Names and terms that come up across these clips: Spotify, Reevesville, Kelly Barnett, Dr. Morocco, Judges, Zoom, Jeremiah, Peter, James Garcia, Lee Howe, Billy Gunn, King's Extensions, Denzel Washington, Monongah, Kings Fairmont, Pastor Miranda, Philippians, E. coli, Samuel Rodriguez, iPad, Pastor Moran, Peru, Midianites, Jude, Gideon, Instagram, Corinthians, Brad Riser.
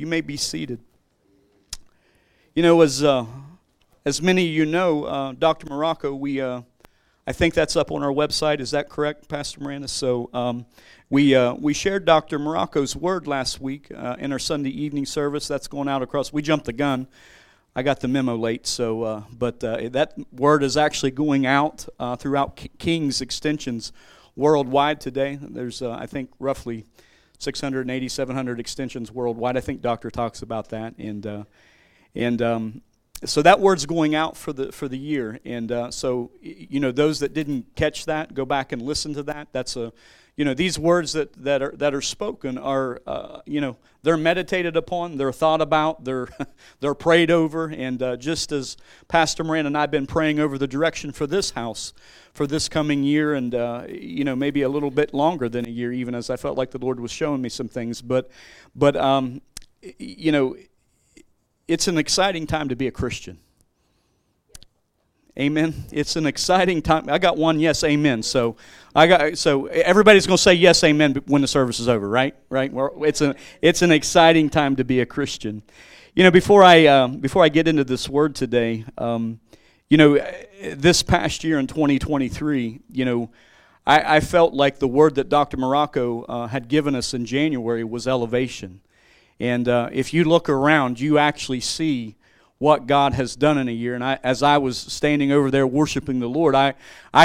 You may be seated. You know, as many of you know, Dr. Morocco, I think that's up on our website. Is that correct, Pastor Miranda? So we shared Dr. Morocco's word last week in our Sunday evening service. That's going out across. We jumped the gun. I got the memo late, so but that word is actually going out throughout King's Extensions worldwide today. There's I think roughly 680, 700 extensions worldwide. I think Doctor talks about that, and so that word's going out for the year. And so you know, those that didn't catch that, go back and listen to that. That's a, you know, these words that are spoken are, you know, they're meditated upon, they're thought about, they're prayed over, and just as Pastor Moran and I have been praying over the direction for this house for this coming year, and, you know, maybe a little bit longer than a year, even as I felt like the Lord was showing me some things, but you know, it's an exciting time to be a Christian. Amen. It's an exciting time. I got one yes, amen. So everybody's going to say yes, amen when the service is over, right? Right. It's an exciting time to be a Christian. You know, before I get into this word today, you know, this past year in 2023, you know, I felt like the word that Dr. Morocco had given us in January was elevation, and if you look around, you actually see what God has done in a year. And as I was standing over there worshiping the Lord, I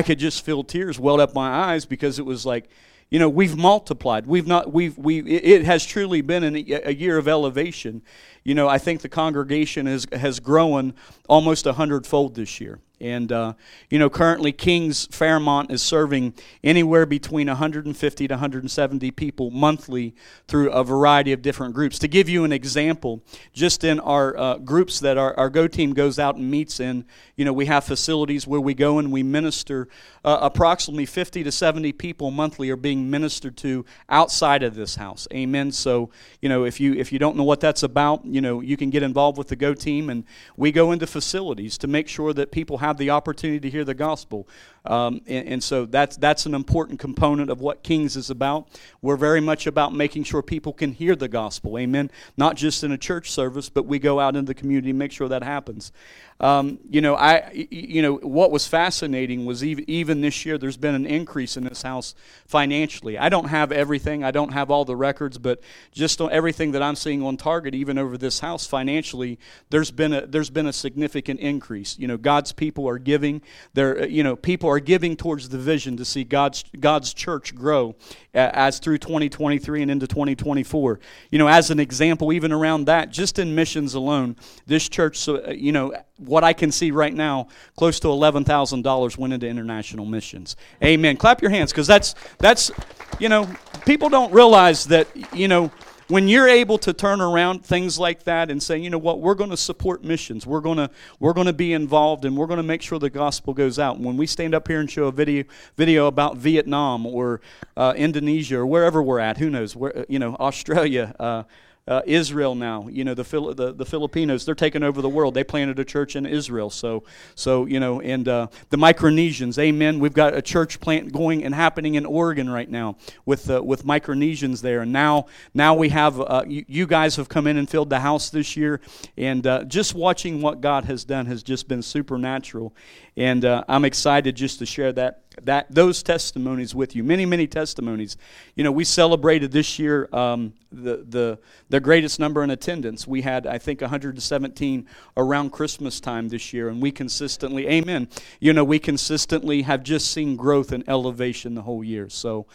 could just feel tears welled up my eyes, because it was like, you know, we've multiplied. It has truly been a year of elevation. You know, I think the congregation has grown almost 100-fold this year. And, you know, currently Kings Fairmont is serving anywhere between 150 to 170 people monthly through a variety of different groups. To give you an example, just in our groups that our Go team goes out and meets in, you know, we have facilities where we go and we minister. Approximately 50 to 70 people monthly are being ministered to outside of this house. Amen. So, you know, if you don't know what that's about, you know, you can get involved with the Go team, and we go into facilities to make sure that people have the opportunity to hear the gospel, and so that's an important component of what Kings is about. We're very much about making sure people can hear the gospel, amen, not just in a church service, but we go out in the community and make sure that happens. You know, what was fascinating was even this year there's been an increase in this house financially. I don't have everything, I don't have all the records, but just on everything that I'm seeing on Target, even over this house financially, there's been a significant increase. You know, God's people are giving. People are giving towards the vision to see God's church grow as through 2023 and into 2024. You know, as an example, even around that, just in missions alone, this church, you know, what I can see right now, close to $11,000 went into international missions. Amen. Clap your hands, because that's you know, people don't realize that, you know, when you're able to turn around things like that and say, you know what, we're going to support missions, we're going to be involved, and we're going to make sure the gospel goes out. When we stand up here and show a video about Vietnam or Indonesia or wherever we're at, who knows, where, you know, Australia, Israel now, you know, the Filipinos, they're taking over the world. They planted a church in Israel, so you know, and the Micronesians, amen. We've got a church plant going and happening in Oregon right now with Micronesians there, and now we have you guys have come in and filled the house this year, and just watching what God has done has just been supernatural, and I'm excited just to share that those testimonies with you. Many testimonies. You know, we celebrated this year the greatest number in attendance. We had, I think, 117 around Christmas time this year, and we consistently, amen, you know, we consistently have just seen growth and elevation the whole year. So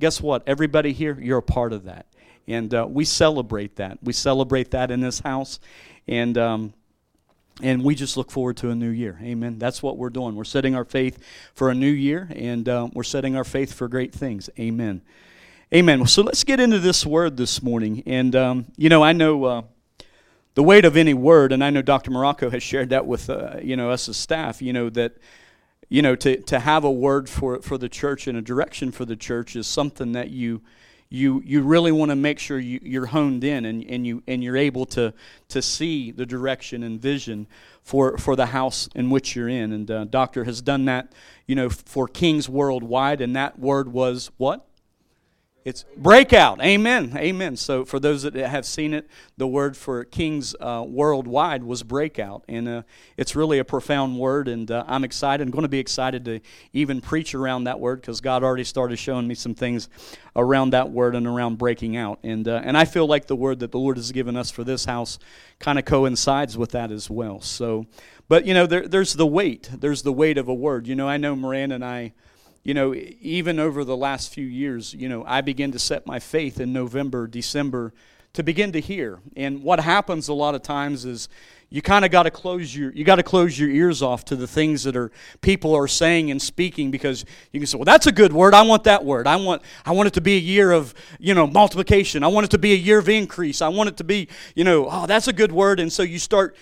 guess what, everybody here, you're a part of that, and we celebrate that. We celebrate that in this house, and we just look forward to a new year. Amen. That's what we're doing. We're setting our faith for a new year, and we're setting our faith for great things. Amen. Amen. So let's get into this word this morning. And, you know, I know the weight of any word, and I know Dr. Morocco has shared that with, you know, us as staff, you know, that, you know, to have a word for the church and a direction for the church is something that you really want to make sure you're honed in, and you're able to see the direction and vision for the house in which you're in. And Doctor has done that, you know, for Kings worldwide, and that word was what? It's breakout. Amen. Amen. So for those that have seen it, the word for Kings worldwide was breakout. And it's really a profound word, and I'm excited. I'm going to be excited to even preach around that word because God already started showing me some things around that word and around breaking out. And I feel like the word that the Lord has given us for this house kind of coincides with that as well. So, but, you know, there's the weight. There's the weight of a word. You know, I know Miranda and I, you know, even over the last few years, you know, I began to set my faith in November, December to begin to hear. And what happens a lot of times is you kind of got to close your ears off to the things that people are saying and speaking, because you can say, well, that's a good word. I want that word. I want it to be a year of, you know, multiplication. I want it to be a year of increase. I want it to be, you know, oh, that's a good word. And so you start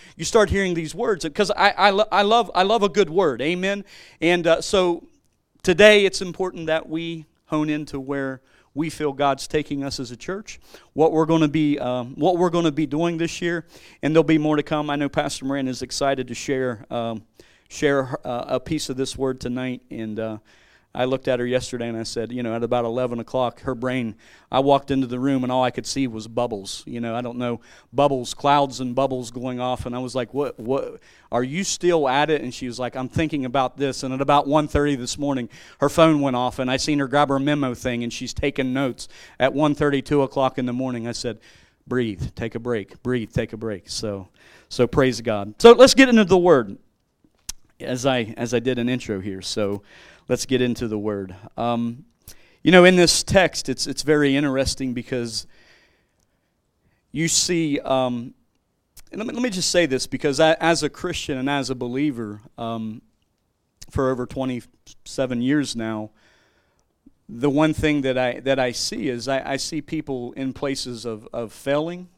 hearing these words, because I love a good word. Amen. And so today, it's important that we hone into where we feel God's taking us as a church, what we're going to be doing this year, and there'll be more to come. I know Pastor Moran is excited to share a piece of this word tonight, and I looked at her yesterday and I said, you know, at about 11 o'clock, her brain, I walked into the room and all I could see was bubbles. You know, I don't know, bubbles, clouds and bubbles going off. And I was like, what, are you still at it? And she was like, I'm thinking about this. And at about 1:30 this morning, her phone went off and I seen her grab her memo thing and she's taking notes at 1:30, 2 o'clock in the morning. I said, breathe, take a break, breathe, take a break. So praise God. So let's get into the word as I did an intro here. So let's get into the word. You know, in this text, it's very interesting because you see. Let me just say this, because as a Christian and as a believer, for over 27 years now, the one thing that I see is I see people in places of failing,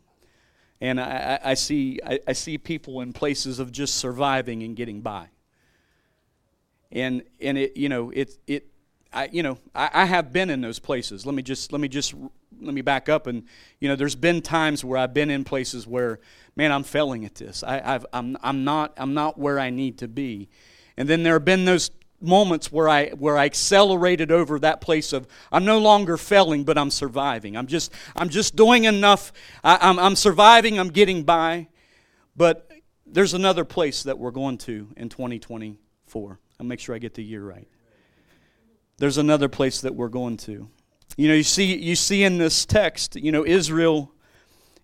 and I see people in places of just surviving and getting by. And it, you know, it I, you know, I have been in those places. Let me back up, and you know, there's been times where I've been in places where, man, I'm failing at this. I'm not where I need to be. And then there have been those moments where I accelerated over that place of I'm no longer failing, but I'm surviving. I'm just doing enough. I'm surviving. I'm getting by. But there's another place that we're going to in 2024. I'll make sure I get the year right. There's another place that we're going to. You know, you see in this text, you know, Israel,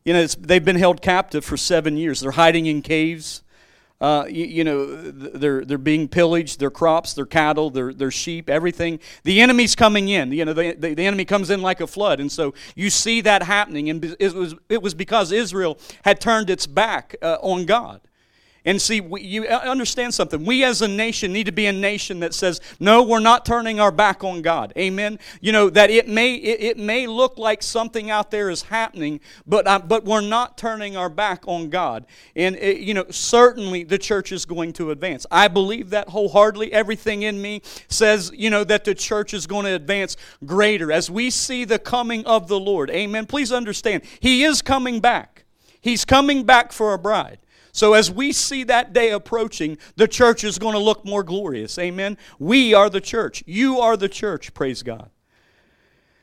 you know, they've been held captive for 7 years. They're hiding in caves. They're being pillaged, their crops, their cattle, their sheep, everything. The enemy's coming in. You know, the enemy comes in like a flood. And so you see that happening. And it was because Israel had turned its back on God. And see, you understand something. We as a nation need to be a nation that says, no, we're not turning our back on God. Amen? You know, that it may look like something out there is happening, but we're not turning our back on God. And, you know, certainly the church is going to advance. I believe that wholeheartedly. Everything in me says, you know, that the church is going to advance greater as we see the coming of the Lord. Amen? Please understand, He is coming back. He's coming back for a bride. So as we see that day approaching, the church is going to look more glorious. Amen? We are the church. You are the church, praise God.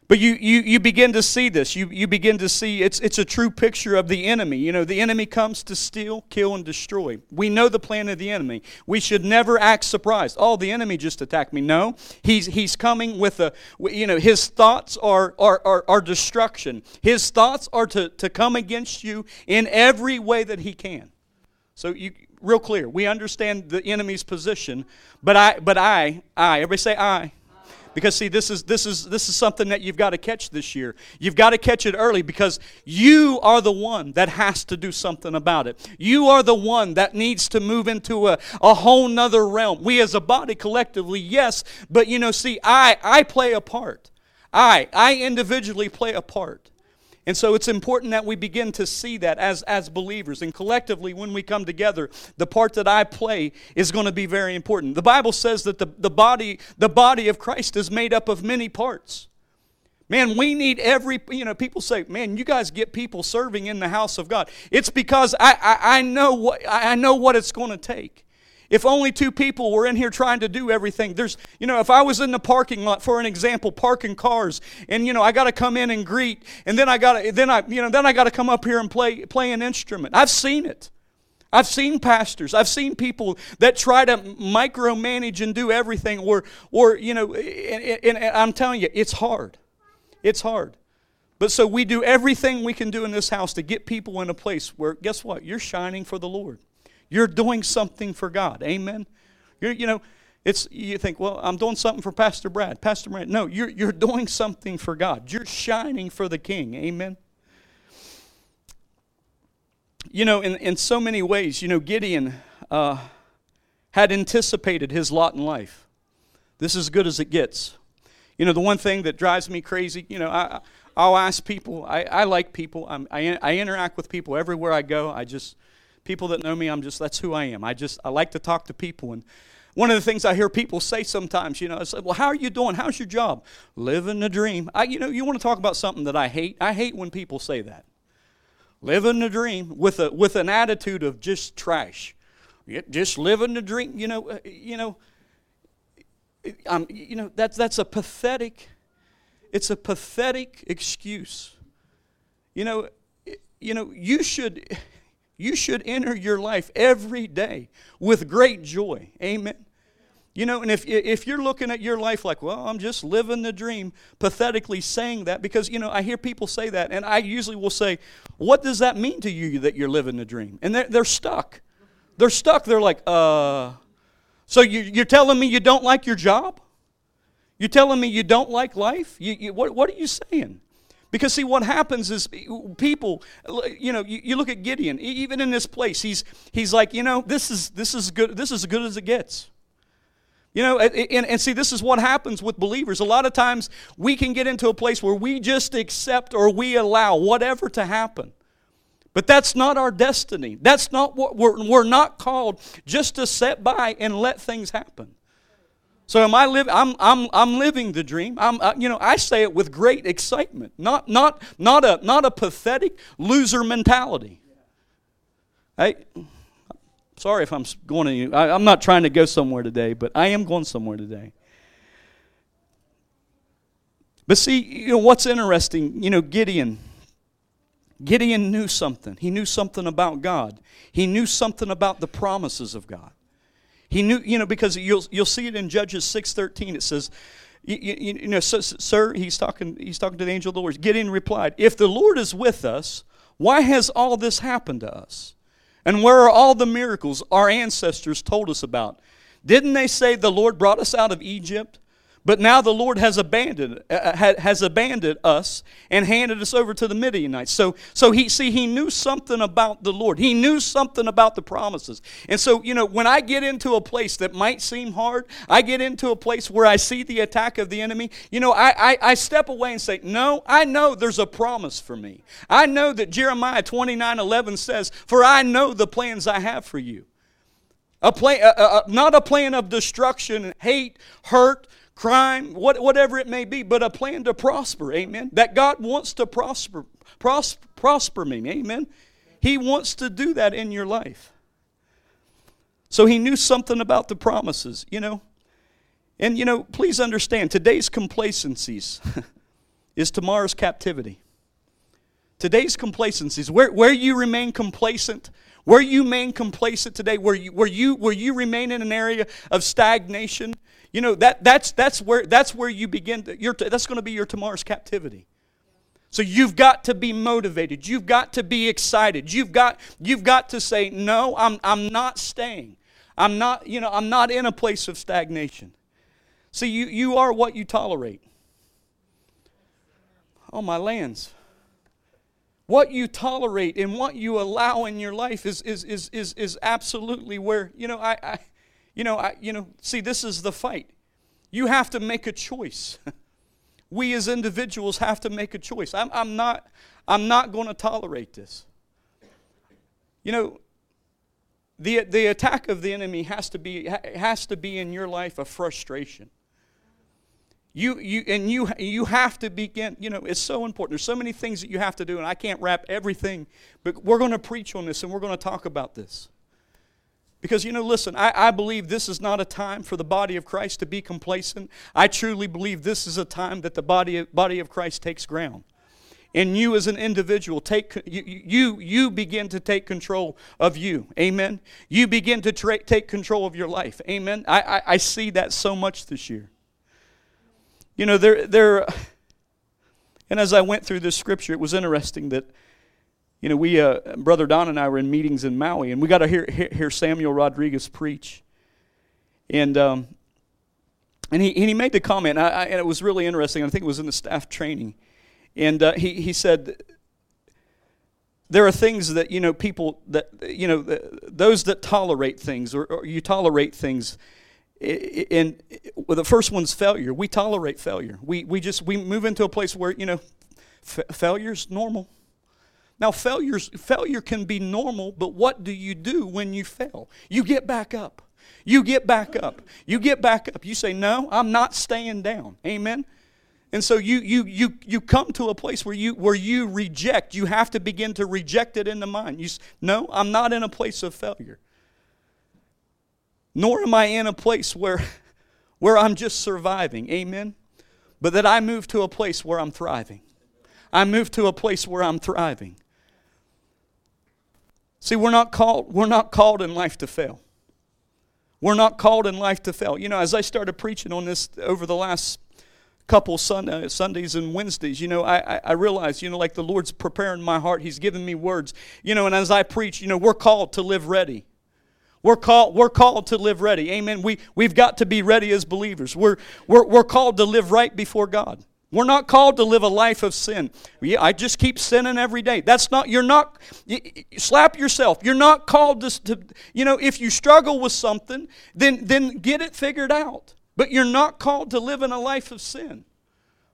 But you begin to see this. You begin to see it's a true picture of the enemy. You know, the enemy comes to steal, kill, and destroy. We know the plan of the enemy. We should never act surprised. Oh, the enemy just attacked me. No, he's coming with a, you know, his thoughts are destruction. His thoughts are to come against you in every way that he can. So real clear, we understand the enemy's position, but I, everybody say I. Because see, this is something that you've got to catch this year. You've got to catch it early, because you are the one that has to do something about it. You are the one that needs to move into a whole nother realm. We as a body collectively, yes, but you know, see, I play a part. I individually play a part. And so it's important that we begin to see that as believers. And collectively, when we come together, the part that I play is going to be very important. The Bible says that the body of Christ is made up of many parts. Man, we need every, you know, people say, man, you guys get people serving in the house of God. It's because I know what it's going to take. If only two people were in here trying to do everything. If I was in the parking lot, for an example, parking cars, and I got to come in and greet, and then I got to come up here and play an instrument. I've seen it. I've seen pastors. I've seen people that try to micromanage and do everything, and I'm telling you, it's hard. It's hard. But so we do everything we can do in this house to get people in a place where, guess what? You're shining for the Lord. You're doing something for God. Amen? You think, well, I'm doing something for Pastor Brad. Pastor Moran. No, you're doing something for God. You're shining for the King. Amen? In so many ways, Gideon had anticipated his lot in life. This is as good as it gets. The one thing that drives me crazy, I'll ask people. I like people. I interact with people everywhere I go. People that know me, that's who I am. I like to talk to people. And one of the things I hear people say sometimes, it's like, well, how are you doing? How's your job? Living the dream. You want to talk about something that I hate? I hate when people say that. Living the dream with an attitude of just trash. Just living the dream. That's a pathetic. It's a pathetic excuse. You should enter your life every day with great joy. Amen. And if you're looking at your life like, well, I'm just living the dream, pathetically saying that, because, I hear people say that, and I usually will say, what does that mean to you that you're living the dream? And they're stuck. They're stuck. They're like, so you're telling me you don't like your job? You're telling me you don't like life? What are you saying? Because, see, what happens is people, you look at Gideon, even in this place, he's like, this is good. This is as good as it gets. And see, this is what happens with believers. A lot of times we can get into a place where we just accept or we allow whatever to happen. But that's not our destiny. That's not what we're not called just to sit by and let things happen. So am I living? I'm living the dream. I say it with great excitement, not a pathetic loser mentality. Sorry if I'm going to you. I'm not trying to go somewhere today, but I am going somewhere today. But see, what's interesting? Gideon knew something. He knew something about God. He knew something about the promises of God. He knew, because you'll see it in Judges 6:13. It says, sir, he's talking to the angel of the Lord. Gideon replied, "If the Lord is with us, why has all this happened to us? And where are all the miracles our ancestors told us about? Didn't they say the Lord brought us out of Egypt? But now the Lord has abandoned us and handed us over to the Midianites." So he knew something about the Lord. He knew something about the promises. And so, when I get into a place that might seem hard, I get into a place where I see the attack of the enemy, I step away and say, no, I know there's a promise for me. I know that Jeremiah 29:11 says, "For I know the plans I have for you. Not a plan of destruction, hate, hurt, crime, whatever it may be, but a plan to prosper." Amen. That God wants to prosper me. Amen. He wants to do that in your life. So he knew something about the promises, And, please understand, today's complacencies is tomorrow's captivity. Today's complacencies, where you remain complacent, where you remain complacent today, where you remain in an area of stagnation, that's where you begin. That's going to be your tomorrow's captivity. So you've got to be motivated. You've got to be excited. You've got to say, no, I'm not staying. I'm not in a place of stagnation. See, you are what you tolerate. Oh, my lands. What you tolerate and what you allow in your life is absolutely where see, this is the fight. You have to make a choice. We as individuals have to make a choice. I'm not going to tolerate this. The attack of the enemy has to be in your life a frustration. You have to begin, it's so important. There's so many things that you have to do, and I can't wrap everything, but we're going to preach on this and we're going to talk about this. Because, you know, listen, I believe this is not a time for the body of Christ to be complacent. I truly believe this is a time that the body of Christ takes ground. And you as an individual, you begin to take control of you. Amen? You begin to take control of your life. Amen? I see that so much this year. You know, and as I went through this scripture, it was interesting that, you know, we, Brother Don and I were in meetings in Maui, and we got to hear Samuel Rodriguez preach. And he made the comment, and it was really interesting. I think it was in the staff training. And he said, there are things that, you know, people that, you know, those that tolerate things, or you tolerate things, and well, the first one's failure. We tolerate failure. We move into a place where, you know, failure's normal. Now, failure can be normal, but what do you do when you fail? You get back up. You get back up. You get back up. You say, no, I'm not staying down. Amen? And so you come to a place where you reject. You have to begin to reject it in the mind. You say, no, I'm not in a place of failure. Nor am I in a place where I'm just surviving. Amen? But that I move to a place where I'm thriving. I move to a place where I'm thriving. See, we're not called in life to fail. We're not called in life to fail. You know, as I started preaching on this over the last couple Sundays and Wednesdays, you know, I realized, you know, like the Lord's preparing my heart. He's giving me words. You know, and as I preach, you know, we're called to live ready. We're called to live ready. Amen. We've got to be ready as believers. We're called to live right before God. We're not called to live a life of sin. I just keep sinning every day. That's not, you're not, slap yourself. You're not called to, you know, if you struggle with something, then get it figured out. But you're not called to live in a life of sin.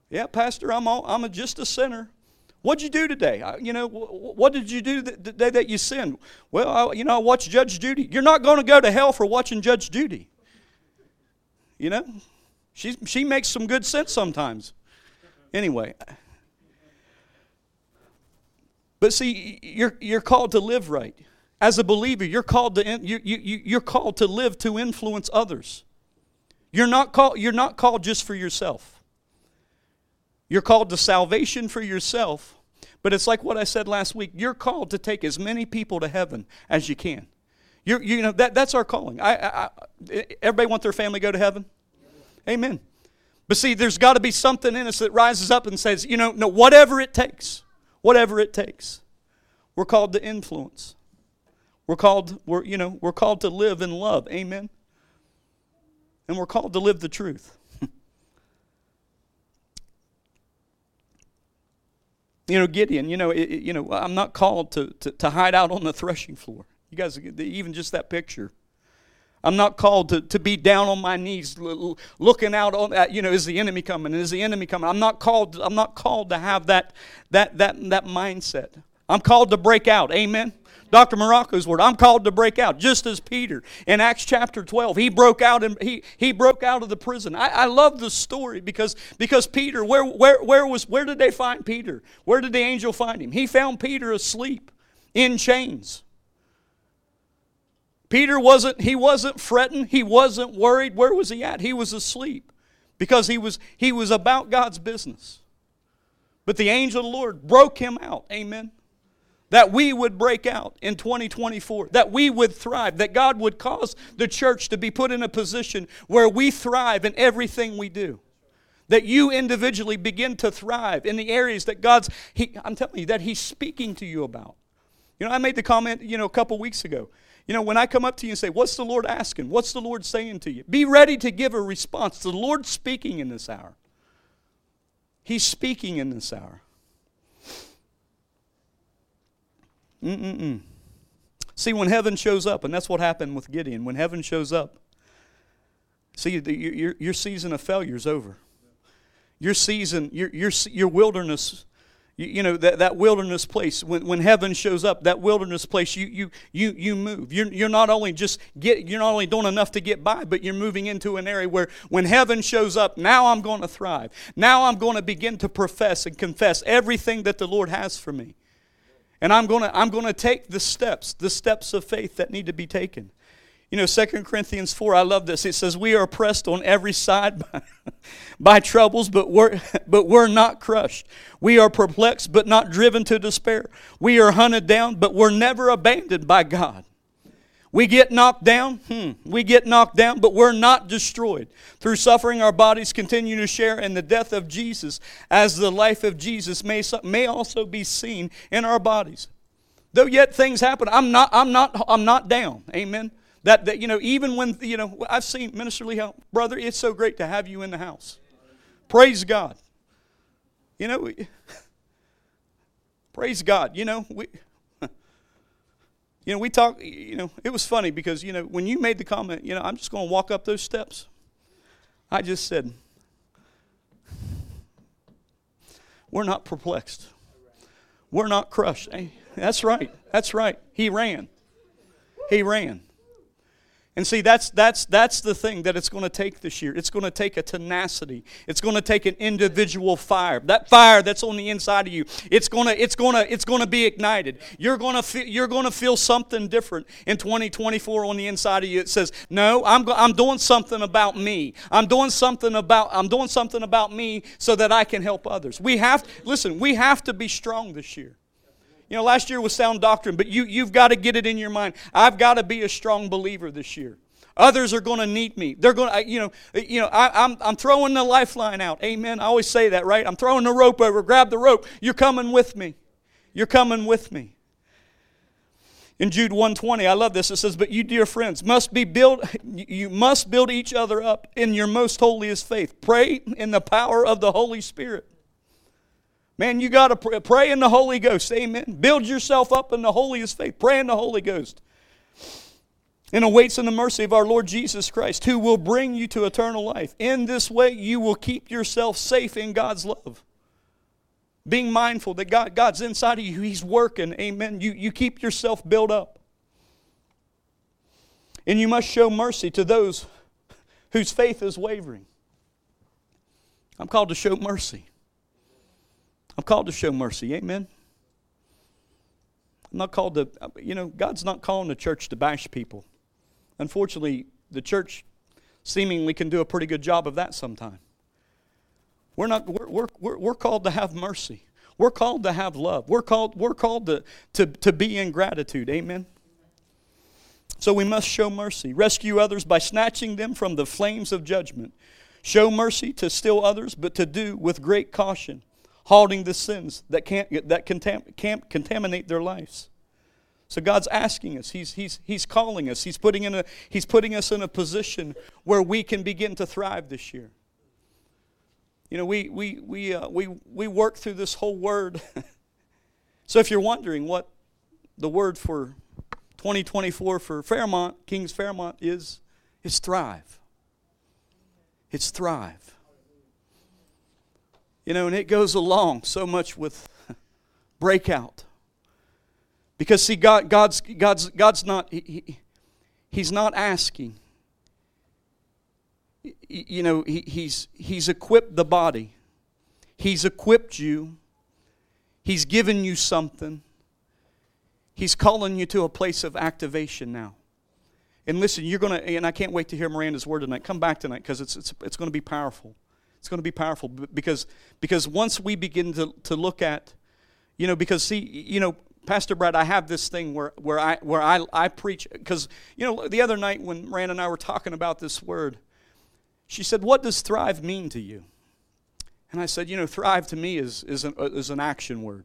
Yeah, Pastor, I'm just a sinner. What'd you do today? You know, what did you do the day that you sinned? Well, I watched Judge Judy. You're not going to go to hell for watching Judge Judy. You know, she makes some good sense sometimes. Anyway, but see, you're called to live right. As a believer, you're called to live to influence others. You're not called just for yourself. You're called to salvation for yourself, but it's like what I said last week. You're called to take as many people to heaven as you can. You know that's our calling. Everybody want their family to go to heaven? Amen. But see, there's got to be something in us that rises up and says, you know, no, whatever it takes, we're called to influence. We're called to live in love, amen. And we're called to live the truth. You know, Gideon, I'm not called to hide out on the threshing floor. You guys, even just that picture. I'm not called to be down on my knees looking out on that, you know, is the enemy coming? Is the enemy coming? I'm not called to have that mindset. I'm called to break out. Amen. Dr. Morocco's word. I'm called to break out, just as Peter in Acts chapter 12. He broke out and he broke out of the prison. I love this story because Peter, where did they find Peter? Where did the angel find him? He found Peter asleep in chains. He wasn't fretting, he wasn't worried. Where was he at? He was asleep because he was about God's business. But the angel of the Lord broke him out, amen. That we would break out in 2024, that we would thrive, that God would cause the church to be put in a position where we thrive in everything we do. That you individually begin to thrive in the areas that I'm telling you, that He's speaking to you about. You know, I made the comment, you know, a couple weeks ago. You know, when I come up to you and say, what's the Lord asking? What's the Lord saying to you? Be ready to give a response. The Lord's speaking in this hour. He's speaking in this hour. See, when heaven shows up, and that's what happened with Gideon. When heaven shows up, see, your season of failure is over. Your season, your wilderness. You know, that wilderness place, when heaven shows up, that wilderness place, you move. You're not only doing enough to get by, but you're moving into an area where when heaven shows up, now I'm going to thrive. Now I'm going to begin to profess and confess everything that the Lord has for me. And I'm going to take the steps of faith that need to be taken. You know, 2 Corinthians 4, I love this. It says, we are oppressed on every side by troubles, but we're not crushed. We are perplexed, but not driven to despair. We are hunted down, but we're never abandoned by God. We get knocked down, but we're not destroyed. Through suffering, our bodies continue to share in the death of Jesus, as the life of Jesus may also be seen in our bodies. Though yet things happen, I'm not down. Amen. That, you know, even when, you know, I've seen, Minister Lee, brother, it's so great to have you in the house. Praise God. You know, praise God. We talk, you know, it was funny because, you know, when you made the comment, you know, I'm just going to walk up those steps. I just said, we're not perplexed. We're not crushed. Hey, that's right. He ran. And see, that's the thing that it's going to take this year. It's going to take a tenacity. It's going to take an individual fire. That fire that's on the inside of you, it's going to be ignited. You're going to feel something different in 2024 on the inside of you. It says, "No, I'm doing something about me. I'm doing something about me so that I can help others." We have to be strong this year. You know, last year was sound doctrine, but you've got to get it in your mind. I've got to be a strong believer this year. Others are going to need me. They're going to, I'm throwing the lifeline out. Amen. I always say that, right? I'm throwing the rope over. Grab the rope. You're coming with me. In Jude 1:20, I love this. It says, "But you, dear friends, must build each other up in your most holiest faith. Pray in the power of the Holy Spirit." Man, you got to pray in the Holy Ghost. Amen. Build yourself up in the holiest faith. Pray in the Holy Ghost. And awaits in the mercy of our Lord Jesus Christ, who will bring you to eternal life. In this way, you will keep yourself safe in God's love. Being mindful that God's inside of you. He's working. Amen. You keep yourself built up. And you must show mercy to those whose faith is wavering. I'm called to show mercy. I'm called to show mercy, amen. I'm not called to, you know, God's not calling the church to bash people. Unfortunately, the church seemingly can do a pretty good job of that sometime. We're called to have mercy. We're called to have love. We're called to be in gratitude, amen. So we must show mercy. Rescue others by snatching them from the flames of judgment. Show mercy to still others, but to do with great caution. Halting the sins that can't contaminate their lives. So God's asking us. He's calling us. He's putting us in a position where we can begin to thrive this year. You know, we work through this whole word. So if you're wondering what the word for 2024 for Fairmont, King's Fairmont is, it's thrive. It's thrive. You know, and it goes along so much with breakout. Because see, God's not, He's not asking. You know, He's equipped the body. He's equipped you. He's given you something. He's calling you to a place of activation now. And listen, and I can't wait to hear Miranda's word tonight. Come back tonight because it's going to be powerful. It's going to be powerful because once we begin to look at, you know, because see, you know, Pastor Brad, I have this thing where I preach because, you know, the other night when Rand and I were talking about this word, she said, "What does thrive mean to you?" And I said, "You know, thrive to me is an action word.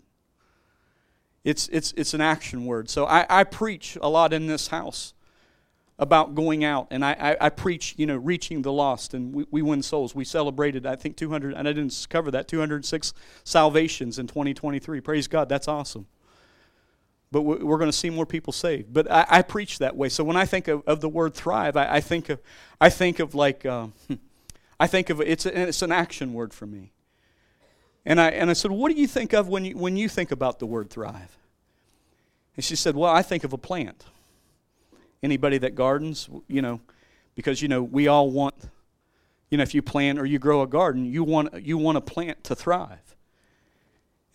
It's an action word. So I preach a lot in this house about going out, and I preach, you know, reaching the lost, and we win souls. We celebrated, I think, 200, and I didn't cover that, 206 salvations in 2023. Praise God, that's awesome. But we're going to see more people saved. But I preach that way. So when I think of the word thrive, I think of it's an action word for me. And I said, "What do you think of when you think about the word thrive?" And she said, "Well, I think of a plant." Anybody that gardens, you know, because, you know, we all want, you know, if you plant or you grow a garden, you want a plant to thrive.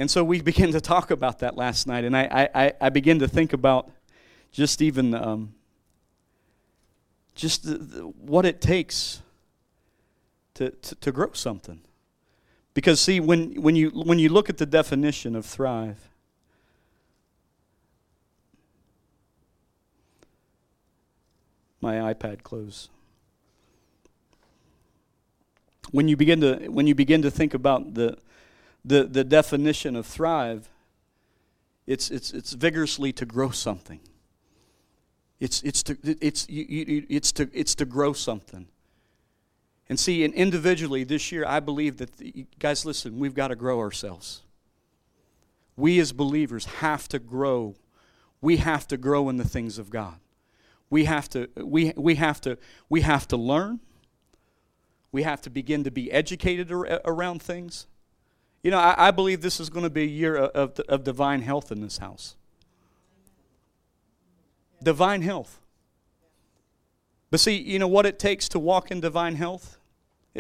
And so we began to talk about that last night, and I began to think about just even just what it takes to grow something. Because see, when you look at the definition of thrive, my iPad closed. When you begin to think about the definition of thrive, it's vigorously to grow something. It's to grow something. And see, and individually this year, I believe that guys, listen, we've got to grow ourselves. We as believers have to grow. We have to grow in the things of God. We have to learn. We have to begin to be educated around things. You know, I believe this is going to be a year of divine health in this house. Divine health. But see, you know what it takes to walk in divine health?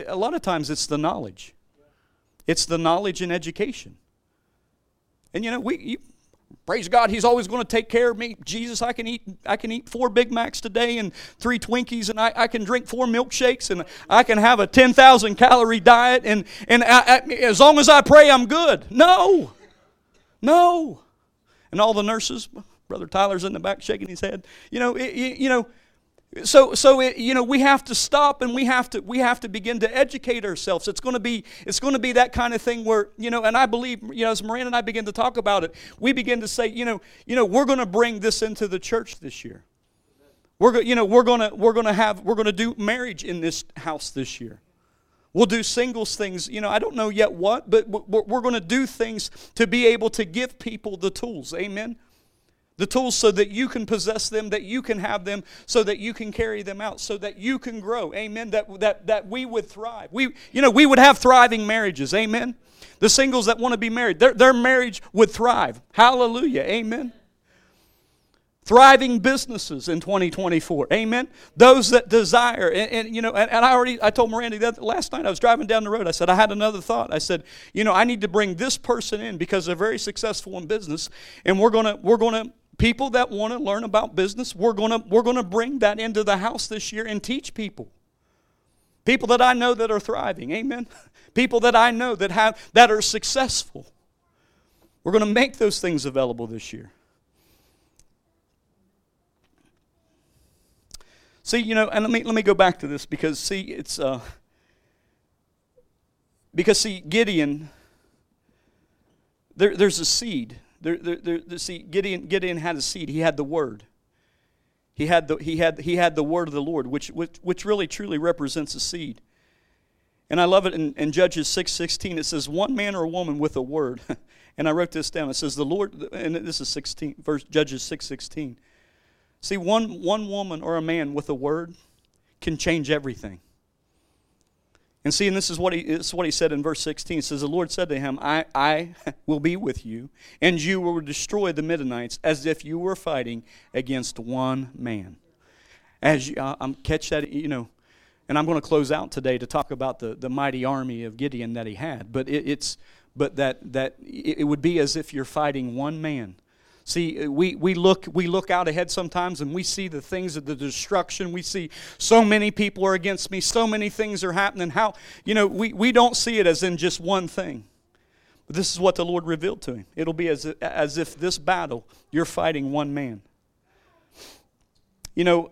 A lot of times it's the knowledge. It's the knowledge and education. And you know, praise God, He's always going to take care of me. Jesus, I can eat 4 Big Macs today and 3 Twinkies, and I can drink 4 milkshakes, and I can have a 10,000 calorie diet, and I, as long as I pray, I'm good. No. And all the nurses, Brother Tyler's in the back shaking his head. You know, we have to stop, and we have to begin to educate ourselves. It's going to be that kind of thing where, you know, and I believe, you know, as Miranda and I begin to talk about it, we begin to say, you know, we're going to bring this into the church this year. We're going to do marriage in this house this year. We'll do singles things. You know, I don't know yet what, but we're going to do things to be able to give people the tools. Amen. The tools so that you can possess them, that you can have them, so that you can carry them out, so that you can grow. Amen. That we would thrive. We would have thriving marriages. Amen. The singles that want to be married, their marriage would thrive. Hallelujah. Amen. Thriving businesses in 2024. Amen. Those that desire, and I told Miranda that last night. I was driving down the road. I said, I had another thought. I said, you know, I need to bring this person in because they're very successful in business, and we're gonna people that want to learn about business, we're gonna bring that into the house this year and teach people. People that I know that are thriving, amen. People that I know that are successful. We're gonna make those things available this year. See, you know, and let me go back to this because see, it's because see, Gideon. There's a seed. See, Gideon had a seed. He had the word. He had the word of the Lord, which really truly represents a seed. And I love it in Judges 6:16. It says, "One man or woman with a word." And I wrote this down. It says, "The Lord," and this is 16, verse Judges 6:16. See, one woman or a man with a word can change everything. And see, and this is what he said in verse 16. It says, the Lord said to him, I will be with you, and you will destroy the Midianites as if you were fighting against one man. I'm catch that, you know, and I'm going to close out today to talk about the mighty army of Gideon that he had. But it would be as if you're fighting one man. See, we look out ahead sometimes and we see the things of the destruction. We see so many people are against me. So many things are happening. How, you know, we don't see it as in just one thing. But this is what the Lord revealed to him. It'll be as if this battle, you're fighting one man. You know,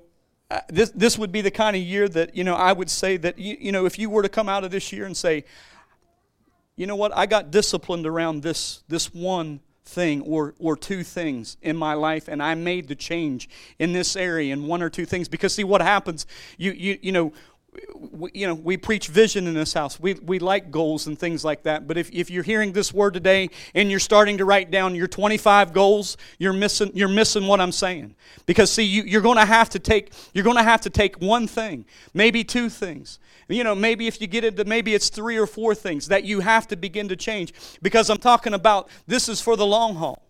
this would be the kind of year that, you know, I would say that, you know, if you were to come out of this year and say, you know what, I got disciplined around this one thing or two things in my life, and I made the change in this area in one or two things. Because see what happens, we preach vision in this house. We like goals and things like that. But if you're hearing this word today and you're starting to write down your 25 goals, you're missing what I'm saying. Because see, you're going to have to take one thing, maybe two things. You know, maybe if you get into, maybe it's 3 or 4 things that you have to begin to change. Because I'm talking about this is for the long haul.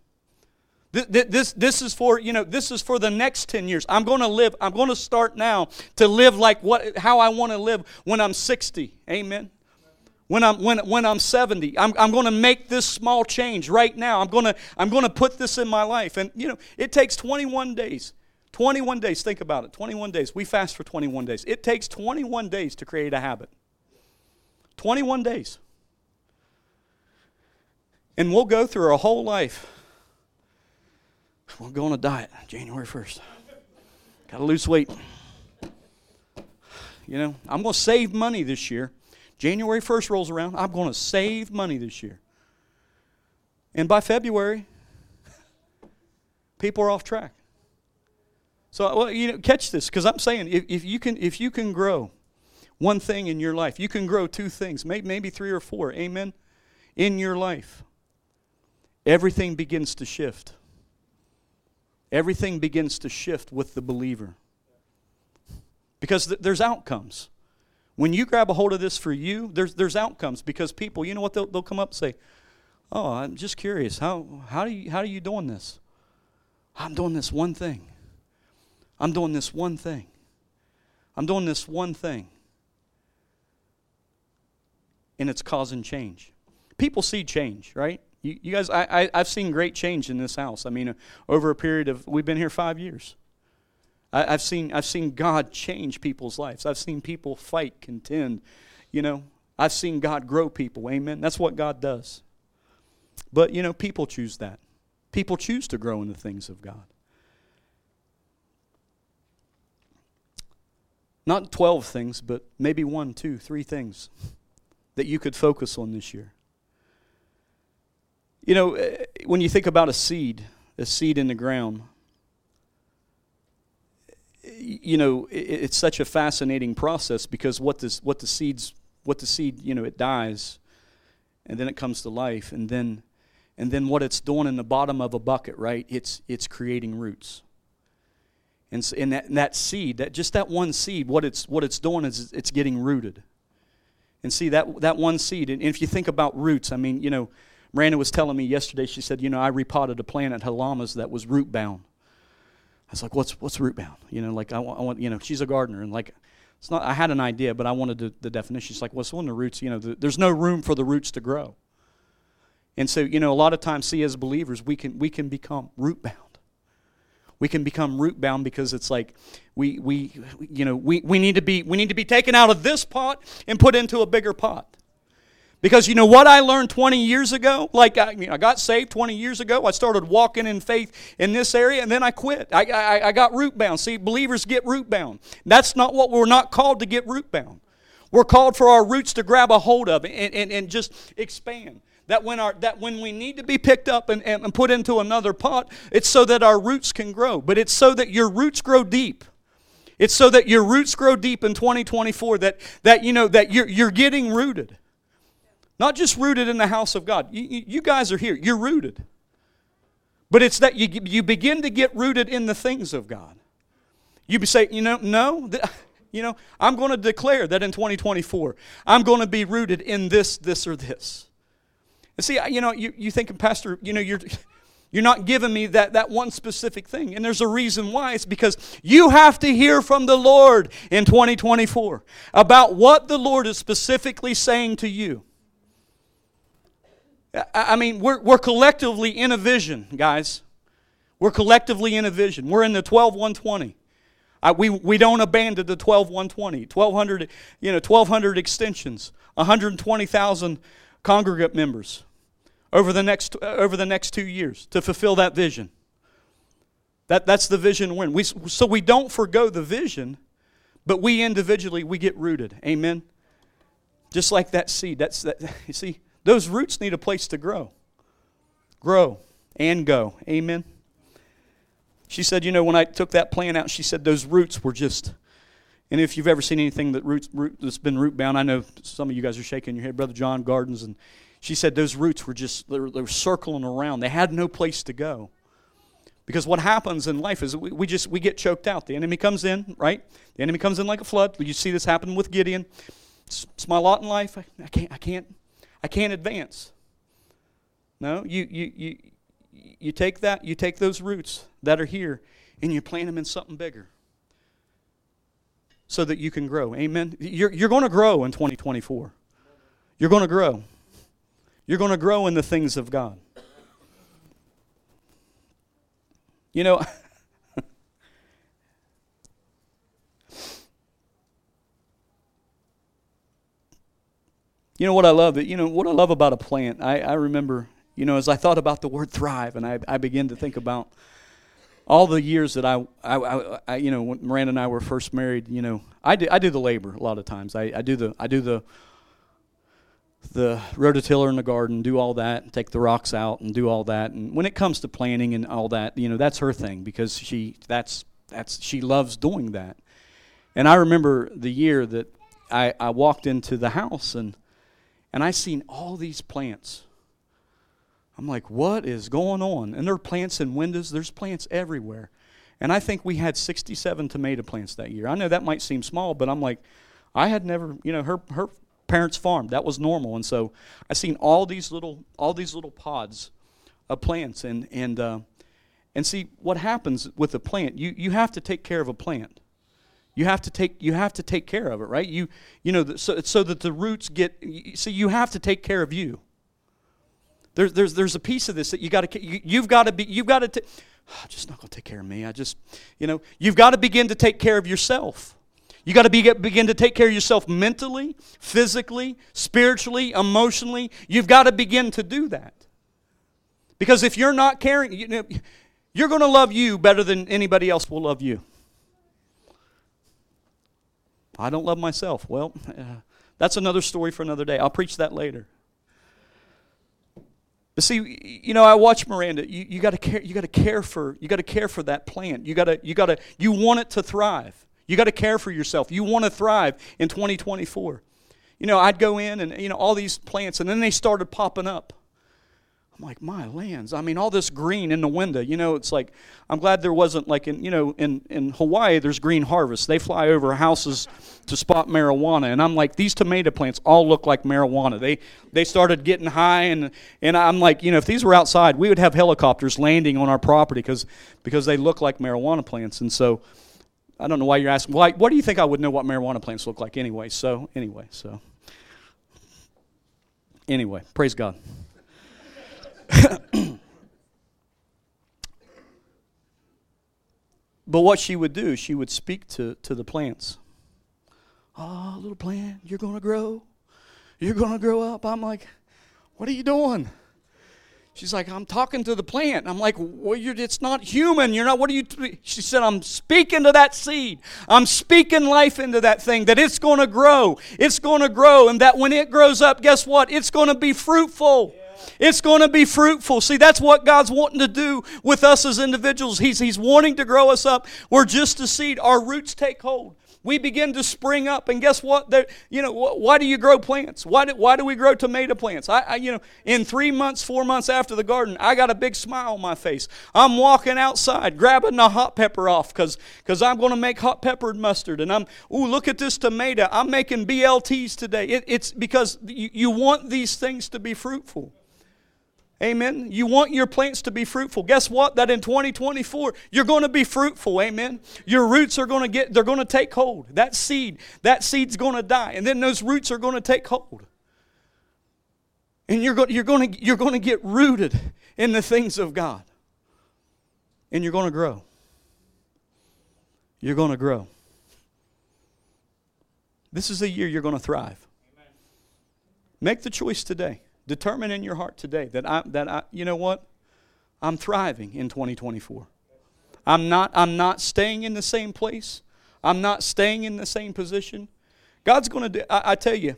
This is for, you know, this is for the next 10 years. I'm going to start now to live like how I want to live when I'm 60. Amen. When I'm 70, I'm going to make this small change right now. I'm going to put this in my life. And you know, it takes 21 days. 21 days, think about it, 21 days. We fast for 21 days. It takes 21 days to create a habit. 21 days. And we'll go through our whole life. We'll go on a diet January 1st. Got to lose weight. You know, I'm going to save money this year. January 1st rolls around. I'm going to save money this year. And by February, people are off track. So, well, you know, catch this, because I'm saying if you can grow one thing in your life, you can grow two things, maybe three or four, amen, in your life. Everything begins to shift. Everything begins to shift with the believer. Because there's outcomes. When you grab a hold of this for you, there's outcomes, because people, you know what, they'll come up and say, "Oh, I'm just curious, how are you doing this?" "I'm doing this one thing. I'm doing this one thing. I'm doing this one thing." And it's causing change. People see change, right? You guys, I've seen great change in this house. I mean, over a period of, we've been here 5 years. I've seen God change people's lives. I've seen people fight, contend. You know, I've seen God grow people. Amen. That's what God does. But, you know, people choose that. People choose to grow in the things of God. Not 12 things, but maybe one, two, three things that you could focus on this year. You know, when you think about a seed in the ground, you know, it's such a fascinating process, because what the seed, you know, it dies, and then it comes to life, and then what it's doing in the bottom of a bucket, right? It's creating roots. And that seed, that just that one seed, what it's doing is it's getting rooted. And see that one seed, and if you think about roots, I mean, you know, Miranda was telling me yesterday, she said, you know, I repotted a plant at Halamas that was root bound. I was like, what's root bound? You know, like I want, you know, she's a gardener, and like it's not, I had an idea, but I wanted the definition. She's like, well, it's one of the roots, you know, there's no room for the roots to grow. And so, you know, a lot of times, see, as believers, we can become root bound. We can become root bound, because it's like we need to be taken out of this pot and put into a bigger pot. Because you know what I learned 20 years ago? Like I got saved 20 years ago. I started walking in faith in this area, and then I quit. I got root bound. See, believers get root bound. That's not what we're not called to get root bound. We're called for our roots to grab a hold of and just expand. That when we need to be picked up and put into another pot, it's so that our roots can grow. But it's so that your roots grow deep. It's so that your roots grow deep in 2024, that you know that you're getting rooted. Not just rooted in the house of God. You guys are here. You're rooted. But it's that you begin to get rooted in the things of God. You say, you know, no. You know, I'm going to declare that in 2024, I'm going to be rooted in this, this, or this. And see, you know, you think, Pastor, you know, you're not giving me that one specific thing. And there's a reason why. It's because you have to hear from the Lord in 2024 about what the Lord is specifically saying to you. I mean, we're collectively in a vision, guys. We're collectively in a vision. We're in the 12-120. We don't abandon the 12-120. 1,200, you know, 1,200 extensions. 120,000 congregate members over the next 2 years to fulfill that vision. That's the vision win. So we don't forgo the vision, but we individually, we get rooted. Amen. Just like that seed. That's that. You see, those roots need a place to grow. Grow and go. Amen. She said, you know, when I took that plant out, she said those roots were just. And if you've ever seen anything that that's been root bound, I know some of you guys are shaking your head. Brother John Gardens, and she said those roots were just, they were circling around. They had no place to go, because what happens in life is we get choked out. The enemy comes in, right? The enemy comes in like a flood. You see this happen with Gideon. It's my lot in life. I can't advance. No, you take that. You take those roots that are here, and you plant them in something bigger, so that you can grow. Amen. You're going to grow in 2024. You're going to grow. You're going to grow in the things of God. You know, You know what I love? About a plant, I remember, as I thought about the word thrive, and I began to think about all the years that I when Miranda and I were first married, I do the labor a lot of times. I do the rototiller in the garden, do all that, and take the rocks out and do all that. And when it comes to planting and all that, that's her thing, because she loves doing that. And I remember the year that I walked into the house and I seen all these plants. I'm like, what is going on? And there are plants in windows. There's plants everywhere. And I think we had 67 tomato plants that year. I know that might seem small, but I'm like, I had never, her parents farmed. That was normal. And so I seen all these little pods of plants. And see, what happens with a plant, you have to take care of a plant. You have to take care of it, right? So that the roots you have to take care of you. There's a piece of this that you've got to I'm just not going to take care of me. You've got to begin to take care of yourself. You got to begin to take care of yourself mentally, physically, spiritually, emotionally. You've got to begin to do that. Because if you're not caring, you're going to love you better than anybody else will love you. I don't love myself. Well, that's another story for another day. I'll preach that later. But see, I watch Miranda. You got to care. You got to care for that plant. You want it to thrive. You got to care for yourself. You want to thrive in 2024. I'd go in and, all these plants, and then they started popping up. I'm like, my lands. I mean, all this green in the window. It's like, I'm glad there wasn't like in Hawaii, there's green harvest. They fly over houses to spot marijuana. And I'm like, these tomato plants all look like marijuana. They started getting high. And I'm like, if these were outside, we would have helicopters landing on our property because they look like marijuana plants. And so, I don't know why you're asking. Why? What do you think I would know what marijuana plants look like anyway? So anyway, praise God. But what she would do, she would speak to the plants. Oh, little plant, you're going to grow. You're going to grow up. I'm like, what are you doing? She's like, I'm talking to the plant. I'm like, well, it's not human. You're not, what are you? She said, I'm speaking to that seed. I'm speaking life into that thing, that it's going to grow. It's going to grow. And that when it grows up, guess what? It's going to be fruitful. Yeah. It's going to be fruitful. See, that's what God's wanting to do with us as individuals. He's wanting to grow us up. We're just a seed. Our roots take hold. We begin to spring up, and guess what? Why do you grow plants? Why do we grow tomato plants? In 4 months after the garden, I got a big smile on my face. I'm walking outside, grabbing the hot pepper off, because I'm going to make hot pepper and mustard. And look at this tomato. I'm making BLTs today. It's because you want these things to be fruitful. Amen. You want your plants to be fruitful. Guess what? That in 2024, you're going to be fruitful. Amen. Your roots are going to they're going to take hold. That seed's going to die. And then those roots are going to take hold. And you're going to get rooted in the things of God. And you're going to grow. You're going to grow. This is a year you're going to thrive. Amen. Make the choice today. Determine in your heart today that I, you know what? I'm thriving in 2024. I'm not staying in the same place. I'm not staying in the same position. God's going to do, I tell you,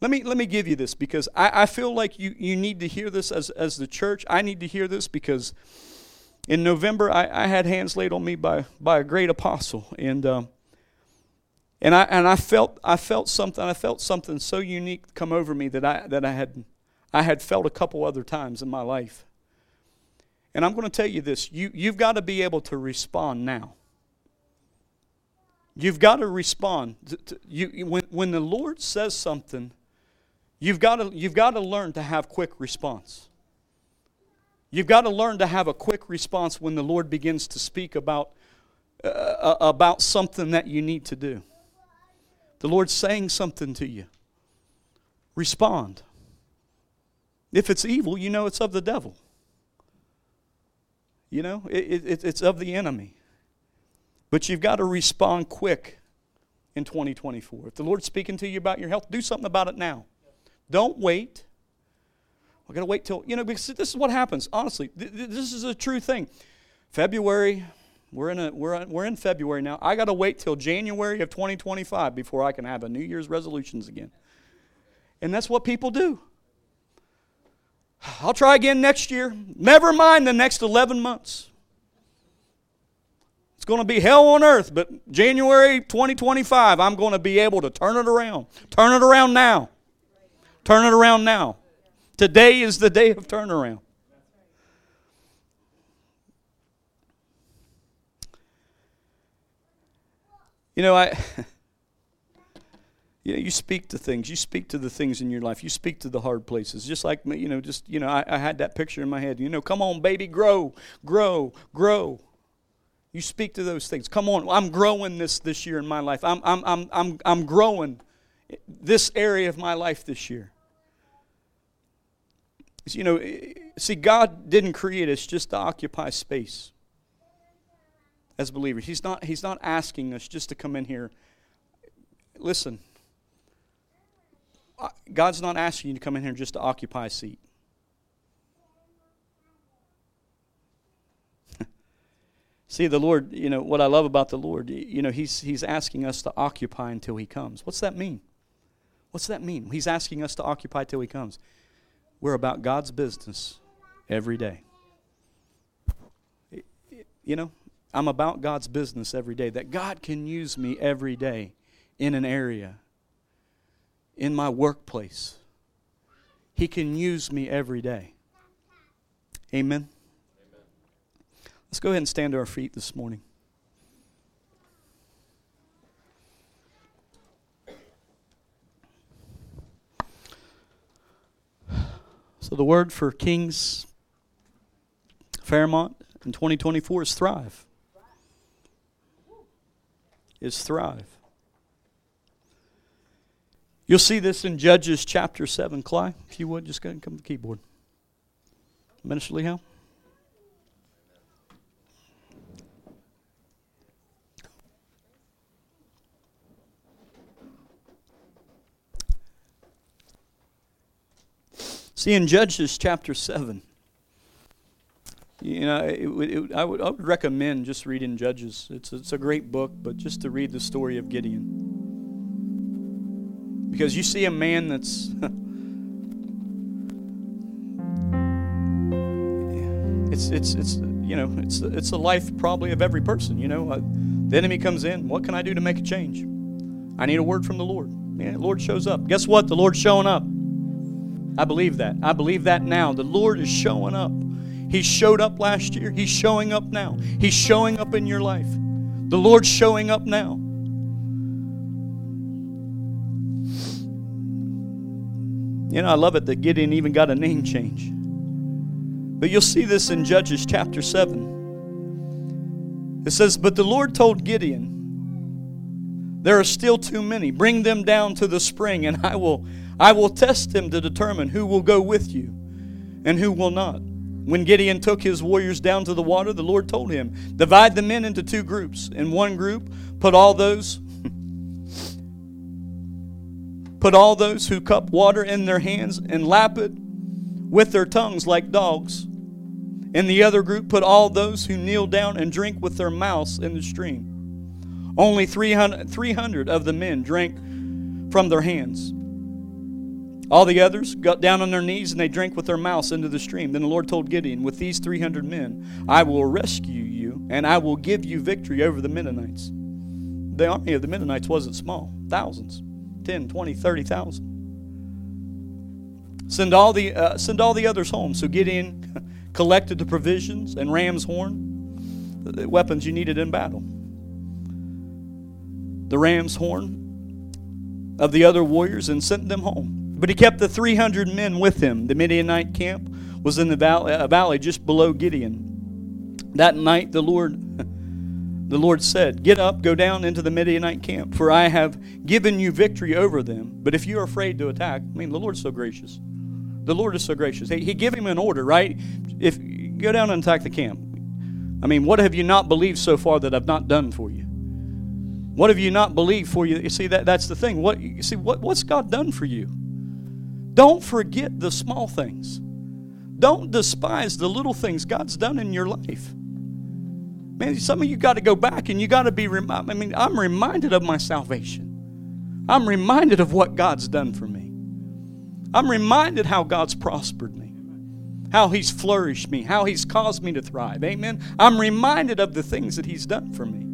let me give you this, because I feel like you need to hear this as the church. I need to hear this, because in November I had hands laid on me by a great apostle, and I felt something so unique come over me that I had felt a couple other times in my life. And I'm going to tell you this. You've got to be able to respond now. You've got to respond. When the Lord says something, you've got to learn to have quick response. You've got to learn to have a quick response when the Lord begins to speak about something that you need to do. The Lord's saying something to you. Respond. If it's evil, it's of the devil. It's of the enemy. But you've got to respond quick in 2024. If the Lord's speaking to you about your health, do something about it now. Don't wait. We're going to wait till, because this is what happens. Honestly, this is a true thing. February, we're in February now. I got to wait till January of 2025 before I can have a New Year's resolutions again. And that's what people do. I'll try again next year. Never mind the next 11 months. It's going to be hell on earth, but January 2025, I'm going to be able to turn it around. Turn it around now. Turn it around now. Today is the day of turnaround. You speak to things. You speak to the things in your life. You speak to the hard places. Just like me, I had that picture in my head. Come on, baby, grow, grow, grow. You speak to those things. Come on, I'm growing this year in my life. I'm growing this area of my life this year. See, God didn't create us just to occupy space. As believers, He's not asking us just to come in here. Listen. God's not asking you to come in here just to occupy a seat. See, the Lord, what I love about the Lord, He's asking us to occupy until He comes. What's that mean? He's asking us to occupy till He comes. We're about God's business every day. I'm about God's business every day, that God can use me every day in an area. In my workplace. He can use me every day. Amen? Amen. Let's go ahead and stand to our feet this morning. So the word for Kings Fairmont in 2024 is thrive. Is thrive. You'll see this in Judges chapter 7. Cly, if you would, just go ahead and come to the keyboard. Minister Lee Howe. See, in Judges chapter 7, I would recommend just reading Judges. It's a great book, but just to read the story of Gideon. Because you see a man that's it's the life probably of every person. The enemy comes in. What can I do to make a change? I need a word from the Lord. Yeah, the Lord shows up. Guess what? The Lord's showing up. I believe that. I believe that now. The Lord is showing up. He showed up last year. He's showing up now. He's showing up in your life. The Lord's showing up now. I love it that Gideon even got a name change. But you'll see this in Judges chapter 7. It says, "But the Lord told Gideon, there are still too many. Bring them down to the spring, and I will test them to determine who will go with you and who will not." When Gideon took his warriors down to the water, the Lord told him, "Divide the men into two groups. In one group, put all those who cup water in their hands and lap it with their tongues like dogs. In the other group, put all those who kneel down and drink with their mouths in the stream." Only 300 of the men drank from their hands. All the others got down on their knees and they drank with their mouths into the stream. Then the Lord told Gideon, "With these 300 men, I will rescue you and I will give you victory over the Midianites." The army of the Midianites wasn't small, thousands. 10, 20, 30,000. Send all the others home. So Gideon collected the provisions and ram's horn, the weapons you needed in battle. The ram's horn of the other warriors and sent them home. But he kept the 300 men with him. The Midianite camp was in the valley just below Gideon. That night the Lord... The Lord said, "Get up, go down into the Midianite camp, for I have given you victory over them." But if you are afraid to attack, the Lord's so gracious. The Lord is so gracious. He gave him an order, right? If go down and attack the camp. What have you not believed so far that I've not done for you? What have you not believed for you? You see, that's the thing. What's God done for you? Don't forget the small things. Don't despise the little things God's done in your life. Man, some of you got to go back and you got to be reminded. I mean, I'm reminded of my salvation. I'm reminded of what God's done for me. I'm reminded how God's prospered me, how He's flourished me, how He's caused me to thrive. Amen? I'm reminded of the things that He's done for me.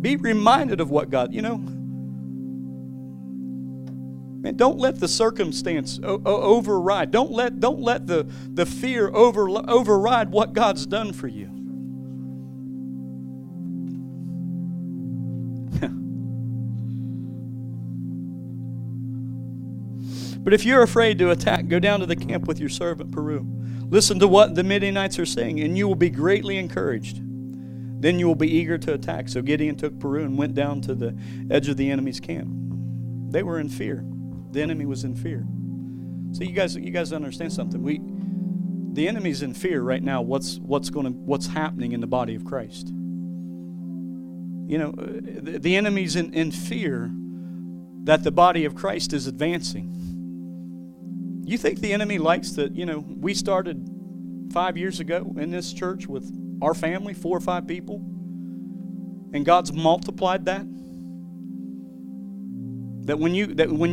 Be reminded of what God, you know. Man, don't let the circumstance override. Don't let the fear override what God's done for you. But if you're afraid to attack, go down to the camp with your servant Peru. Listen to what the Midianites are saying, and you will be greatly encouraged. Then you will be eager to attack. So Gideon took Peru and went down to the edge of the enemy's camp. They were in fear. The enemy was in fear. So you guys understand something. The enemy's in fear right now. What's happening in the body of Christ? You know, the enemy's in fear that the body of Christ is advancing. You think the enemy likes that, you know, we started 5 years ago in this church with our family, 4 or 5 people, and God's multiplied that? That when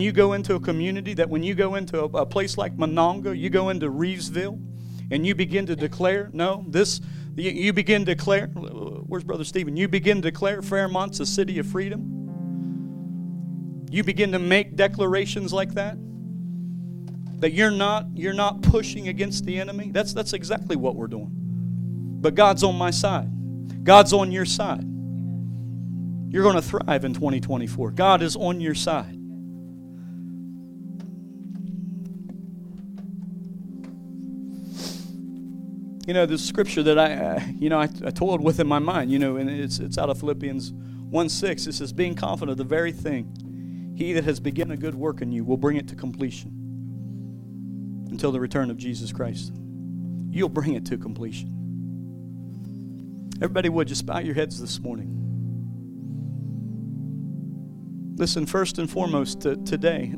you go into a community, that when you go into a place like Monongah, you go into Reevesville, and you begin to declare, you begin to declare, where's Brother Stephen? You begin to declare Fairmont's a city of freedom. You begin to make declarations like that. That you're not pushing against the enemy. That's exactly what we're doing. But God's on my side. God's on your side. You're going to thrive in 2024. God is on your side. You know, the scripture that I toiled with in my mind, you know, and it's out of Philippians 1:6. It says, being confident of the very thing, he that has begun a good work in you will bring it to completion. Until the return of Jesus Christ. You'll bring it to completion. Everybody would just bow your heads this morning. Listen, first and foremost, today,